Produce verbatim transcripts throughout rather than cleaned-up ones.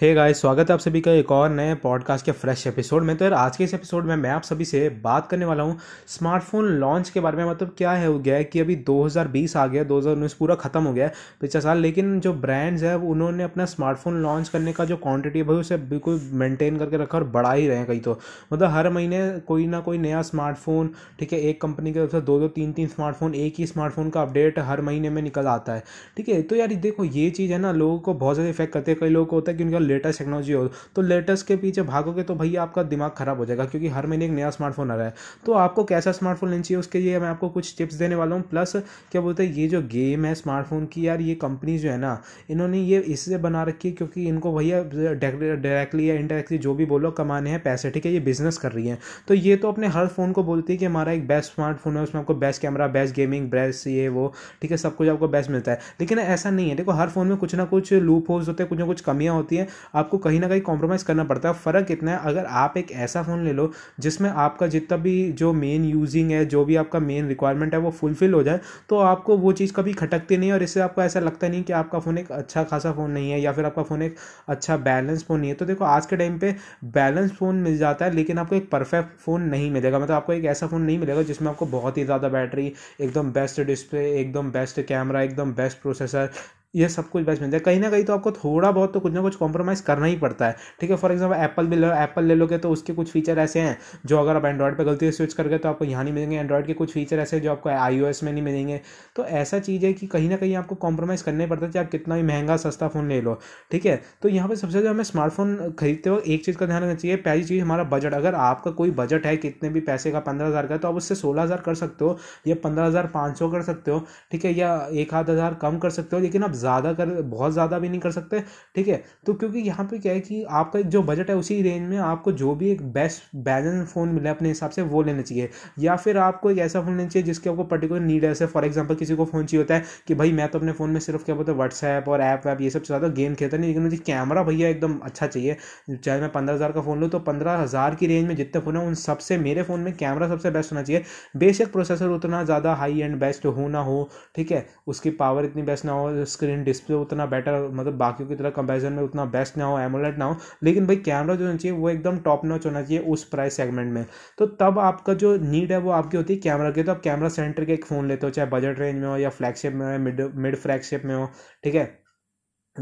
Hey guys, स्वागत है आप सभी का एक और नए पॉडकास्ट के फ्रेश एपिसोड में। तो यार आज के इस एपिसोड में मैं आप सभी से बात करने वाला हूँ स्मार्टफोन लॉन्च के बारे में। मतलब क्या है हो गया है कि अभी दो हज़ार बीस आ गया, दो हज़ार उन्नीस पूरा ख़त्म हो गया है पिछला साल, लेकिन जो ब्रांड्स है उन्होंने अपना स्मार्टफोन लॉन्च करने का जो क्वान्टिटी है भाई उसे बिल्कुल मेनटेन करके रखा और बढ़ा ही रहे हैं कहीं तो। मतलब हर महीने कोई ना कोई नया स्मार्टफोन, ठीक है, एक कंपनी की तरफ से दो दो तीन तीन स्मार्टफोन, एक ही स्मार्टफोन का अपडेट हर महीने में निकल आता है, ठीक है। तो यार देखो ये चीज़ है ना लोगों को बहुत ज़्यादा इफेक्ट करती है। कई लोगों को होता है कि लेटेस्ट टेक्नोलॉजी हो तो लेटेस्ट के पीछे भागोगे तो भैया आपका दिमाग खराब हो जाएगा, क्योंकि हर महीने एक नया स्मार्टफोन आ रहा है। तो आपको कैसा स्मार्टफोन लेना चाहिए उसके लिए मैं आपको कुछ टिप्स देने वाला हूँ। प्लस क्या बोलते हैं, ये जो गेम है स्मार्टफोन की, यार ये कंपनी जो है ना इन्होंने ये इससे बना रखी है क्योंकि इनको भैया डायरेक्टली या इनडायरेक्टली जो भी बोलो कमाने हैं पैसे, ठीक है, ये बिजनेस कर रही है। तो ये तो अपने हर फोन को बोलती है कि हमारा एक बेस्ट स्मार्टफोन है, उसमें आपको best camera, best gaming, best ये वो, ठीक है, सब कुछ आपको बेस्ट मिलता है। लेकिन ऐसा नहीं है। देखो हर फोन में कुछ ना कुछ लूप होल्स होते हैं, कुछ ना कुछ कमियाँ होती हैं, आपको कहीं ना कहीं कॉम्प्रोमाइज़ करना पड़ता है। फ़र्क इतना है, अगर आप एक ऐसा फ़ोन ले लो जिसमें आपका जितना भी जो मेन यूजिंग है, जो भी आपका मेन रिक्वायरमेंट है वो फुलफिल हो जाए, तो आपको वो चीज़ कभी खटकती नहीं है और इससे आपको ऐसा लगता नहीं कि आपका फ़ोन एक अच्छा खासा फ़ोन नहीं है या फिर आपका फ़ोन एक अच्छा बैलेंस फ़ोन नहीं है। तो देखो आज के टाइम पे बैलेंस फ़ोन मिल जाता है लेकिन आपको एक परफेक्ट फ़ोन नहीं मिलेगा। मतलब आपको एक ऐसा फ़ोन नहीं मिलेगा जिसमें आपको बहुत ही ज़्यादा बैटरी, एकदम बेस्ट डिस्प्ले, एकदम बेस्ट कैमरा, एकदम बेस्ट प्रोसेसर, ये सब कुछ बेस्ट मिलता है। कहीं ना कहीं तो आपको थोड़ा बहुत तो कुछ ना कुछ कॉम्प्रोमाइज़ करना ही पड़ता है, ठीक है। फॉर एग्जांपल एप्पल भी लो, एप्पल ले लोगे तो उसके कुछ फीचर ऐसे हैं जो अगर आप एंड्रॉइड पे गलती से स्विच कर गए तो आपको यहाँ नहीं मिलेंगे। एंड्रॉइड के कुछ फीचर ऐसे जो आपको आईओएस में नहीं मिलेंगे। तो ऐसा चीज़ है कि कहीं ना कहीं आपको कॉम्प्रोमाइज़ करना ही पड़ता है, चाहे आप कितना भी महंगा सस्ता फ़ोन ले लो, ठीक है। तो यहाँ पर सबसे ज़्यादा हमें स्मार्टफोन खरीदते वक्त एक चीज़ का ध्यान रखना चाहिए। पहली चीज़ हमारा बजट। अगर आपका कोई बजट है कितने भी पैसे का, पंद्रह हज़ार का, तो आप उससे सोलह हज़ार कर सकते हो या पंद्रह हज़ार पाँच सौ कर सकते हो, ठीक है, या एक आध हज़ार कम कर सकते हो, लेकिन आप ज़्यादा कर बहुत ज़्यादा भी नहीं कर सकते, ठीक है। तो क्योंकि यहाँ पे क्या है कि आपका जो बजट है उसी रेंज में आपको जो भी एक बेस्ट बैलेंस फ़ोन मिले अपने हिसाब से वो लेना चाहिए। या फिर आपको एक ऐसा फ़ोन लेना चाहिए जिसके आपको पर्टिकुलर नीड है। जैसे फॉर एग्जांपल किसी को फ़ोन चाहिए होता है कि भाई मैं तो अपने फ़ोन में सिर्फ क्या बोलते हैं व्हाट्सएप और ऐप वैप ये सब चलाता, गेम खेलता नहीं, लेकिन मुझे कैमरा भैया एकदम अच्छा चाहिए। चाहे मैं पंद्रह हज़ार का फ़ोन लूँ तो पंद्रह हज़ार की रेंज में जितने फ़ोन हैं उन सबसे मेरे फ़ोन में कैमरा सबसे बेस्ट होना चाहिए। बेशक प्रोसेसर उतना ज़्यादा हाई एंड बेस्ट हो ना हो, ठीक है, उसकी पावर इतनी बेस्ट ना हो, स्क्रीन डिस्प्ले उतना बेटर, मतलब बाकियों की तरह कंपैरिजन में उतना बेस्ट ना हो, एमोलेड ना हो, लेकिन भाई कैमरा जो होना चाहिए वो एकदम टॉप नॉच होना चाहिए उस प्राइस सेगमेंट में। तो तब आपका जो नीड है वो आपकी होती है कैमरा की। तो आप कैमरा सेंटर के एक फ़ोन लेते हो, चाहे बजट रेंज में हो या फ्लैगशिप में हो, मिड मिड फ्लैगशिप में हो, ठीक है,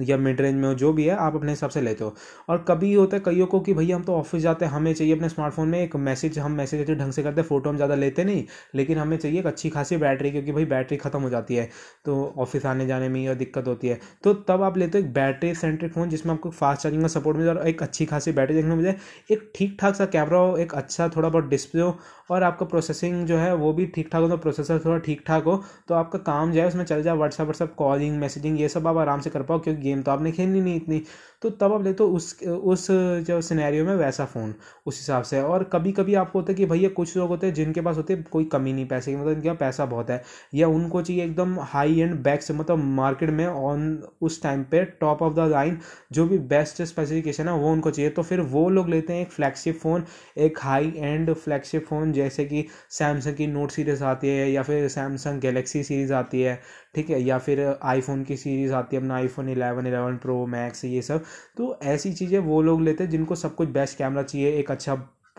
या मिड रेंज में हो, जो भी है आप अपने हिसाब से लेते हो। और कभी होता है कईयों को कि भैया हम तो ऑफिस जाते हैं, हमें चाहिए अपने स्मार्टफोन में एक मैसेज, हम मैसेज अच्छे ढंग से करते हैं, फोटो हम ज़्यादा लेते नहीं, लेकिन हमें चाहिए एक अच्छी खासी बैटरी, क्योंकि भाई बैटरी ख़त्म हो जाती है तो ऑफिस आने जाने में यह दिक्कत होती है। तो तब आप लेते हो एक बैटरी सेंट्रिक फ़ोन जिसमें आपको फास्ट चार्जिंग का सपोर्ट मिले और एक अच्छी खासी बैटरी देखने मिले, एक ठीक ठाक सा कैमरा हो, एक अच्छा थोड़ा बहुत डिस्प्ले हो और आपका प्रोसेसिंग जो है वो भी ठीक ठाक हो, तो प्रोसेसर थोड़ा ठीक ठाक हो, तो आपका काम जो है उसमें चल जाए, व्हाट्सएप व्हाट्सएप कॉलिंग मैसेजिंग ये सब आप आराम से कर पाओ, क्योंकि गेम तो आपने खेलनी नहीं इतनी। तो तब आप ले तो उस उस जो सिनेरियो में वैसा फ़ोन उस हिसाब से। और कभी कभी आपको होता है कि भैया कुछ लोग होते हैं जिनके पास होते हैं कोई कमी नहीं पैसे की, मतलब इनके पास पैसा बहुत है, या उनको चाहिए एकदम हाई एंड बैक्स, मतलब मार्केट में ऑन उस टाइम पे टॉप ऑफ द लाइन जो भी बेस्ट स्पेसिफिकेशन है वो उनको चाहिए। तो फिर वो लोग लेते हैं एक फ्लैगशिप फ़ोन, एक हाई एंड फ्लैगशिप फ़ोन, जैसे कि सैमसंग की नोट सीरीज़ आती है या फिर सैमसंग गैलेक्सी सीरीज़ आती है, ठीक है, या फिर आईफोन की सीरीज़ आती है, अपना iPhone eleven, eleven pro max, ये सब। तो ऐसी चीज़ें वो लोग लेते हैं जिनको सब कुछ बेस्ट कैमरा चाहिए, एक अच्छा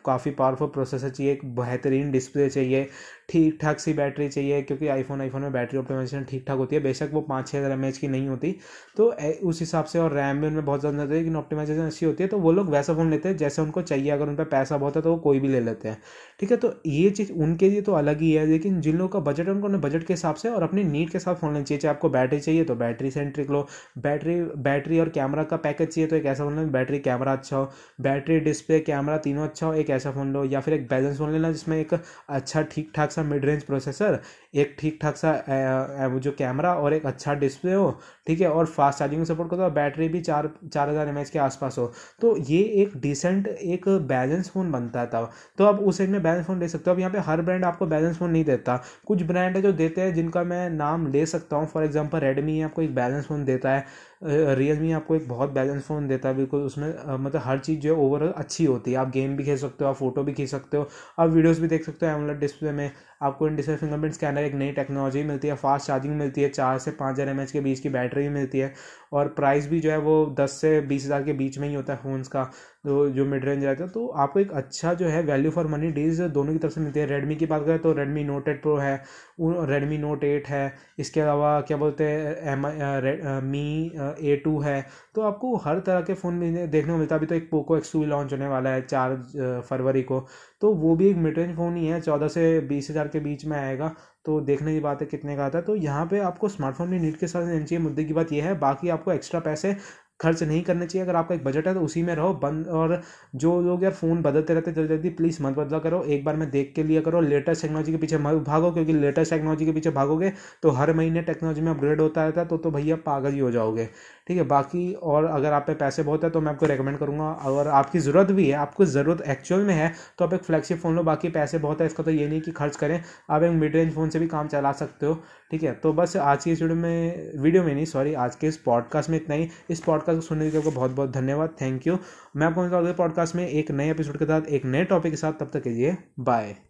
काफ़ी पावरफुल प्रोसेसर चाहिए, एक बेहतरीन डिस्प्ले चाहिए, ठीक ठाक सी बैटरी चाहिए, क्योंकि आईफोन आईफोन में बैटरी ऑप्टिमाइजेशन ठीक ठाक होती है, बेशक वो पाँच छः हज़ार एम एच की नहीं होती तो ए, उस हिसाब से। और रैम भी उनमें बहुत ज़्यादा होती है लेकिन ऑप्टिमाइजेशन अच्छी होती है, तो वो लोग वैसा फ़ोन लेते हैं जैसे उनको चाहिए। अगर उन पर पैसा बहुत है तो वो कोई भी ले लेते हैं, ठीक है। तो ये चीज़ उनके लिए तो अलग ही है, लेकिन जिन लोगों का बजट है उनको उन्हें बजट के हिसाब से और अपनी नीड के साथ फ़ोन लेना चाहिए। चाहे आपको बैटरी चाहिए तो बैटरी सेंट्रिक लो, बैटरी बैटरी और कैमरा का पैकेज चाहिए तो एक ऐसा फ़ोन लो बैटरी कैमरा अच्छा हो, बैटरी डिस्प्ले कैमरा तीनों अच्छा हो, एक ऐसा फ़ोन लो। या फिर एक बैलेंस फ़ोन लेना जिसमें एक अच्छा ठीक ठाक सा मिड रेंज प्रोसेसर, एक ठीक ठाक सा वो जो कैमरा और एक अच्छा डिस्प्ले हो, ठीक है, और फास्ट चार्जिंग सपोर्ट करता हो, बैटरी भी चार चार हज़ार एम एच के आसपास हो। तो ये एक डिसेंट एक बैलेंस फ़ोन बनता था। तो आप उस एज में बैलेंस फ़ोन ले सकते हो। अब यहाँ पे हर ब्रांड आपको बैलेंस फ़ोन नहीं देता, कुछ ब्रांड है जो देते हैं जिनका मैं नाम ले सकता हूँ। फॉर एग्जाम्पल रेडमी आपको एक बैलेंस फ़ोन देता है, रियलमी आपको एक बहुत बैलेंस फ़ोन देता है, बिल्कुल उसमें मतलब हर चीज़ जो है ओवरऑल अच्छी होती है। आप गेम भी खेल सकते हो, आप फोटो भी खींच सकते हो, आप वीडियोस भी देख सकते हो एमोलेड डिस्प्ले में, आपको इन डिस्प्ले फिंगरप्रिंट स्कैनर एक नई टेक्नोलॉजी मिलती है, फास्ट चार्जिंग मिलती है, चार से पाँच हज़ार एम एच के बीच की बैटरी भी मिलती है और प्राइस भी जो है वो दस से बीस हज़ार के बीच में ही होता है फ़ोन्स का, तो जो मिड रेंज रहता है। तो आपको एक अच्छा जो है वैल्यू फॉर मनी डील्स दोनों की तरफ से मिलती है। रेडमी की बात करें तो रेडमी नोट एट प्रो है, रेडमी नोट एट है, इसके अलावा क्या बोलते हैं एम मी ए टू है। तो आपको हर तरह के फ़ोन देखने को मिलता है। अभी तो एक पोको एक्स टू लॉन्च होने वाला है चार फरवरी को, तो वो भी एक मिड रेंज फ़ोन ही है, चौदह से बीस हज़ार के बीच में आएगा। तो देखने की बात है कितने का आता है। तो यहाँ पे आपको स्मार्टफोन में नीड के साथ लेना चाहिए, मुद्दे की बात यह है। बाकी आपको एक्स्ट्रा पैसे खर्च नहीं करने चाहिए। अगर आपका एक बजट है तो उसी में रहो बंद। और जो लोग यार फ़ोन बदलते रहते जल्दी जल्दी, प्लीज़ मत बदला करो, एक बार में देख के लिया करो। लेटेस्ट टेक्नोलॉजी के पीछे मत भागो, क्योंकि लेटेस्ट टेक्नोलॉजी के पीछे भागोगे तो हर महीने टेक्नोलॉजी में अपग्रेड होता रहता है, तो, तो भैया पागल ही हो जाओगे, ठीक है। बाकी और अगर आप पे पैसे बहुत है तो मैं आपको रेकमेंड करूँगा, और आपकी ज़रूरत भी है, आपको ज़रूरत एक्चुअल में है तो आप एक फ्लैगशिप फ़ोन लो। बाकी पैसे बहुत है इसका तो ये नहीं कि खर्च करें, आप एक मिड रेंज फ़ोन से भी काम चला सकते हो, ठीक है। तो बस आज की इस वीडियो में वीडियो में नहीं सॉरी आज के इस पॉडकास्ट में इतना ही। इस पॉडकास्ट को सुनने के लिए आपको बहुत बहुत धन्यवाद, थैंक यू। मैं आपको अगले पॉडकास्ट में एक नए एपिसोड के साथ एक नए टॉपिक के साथ, तब तक के लिए बाय।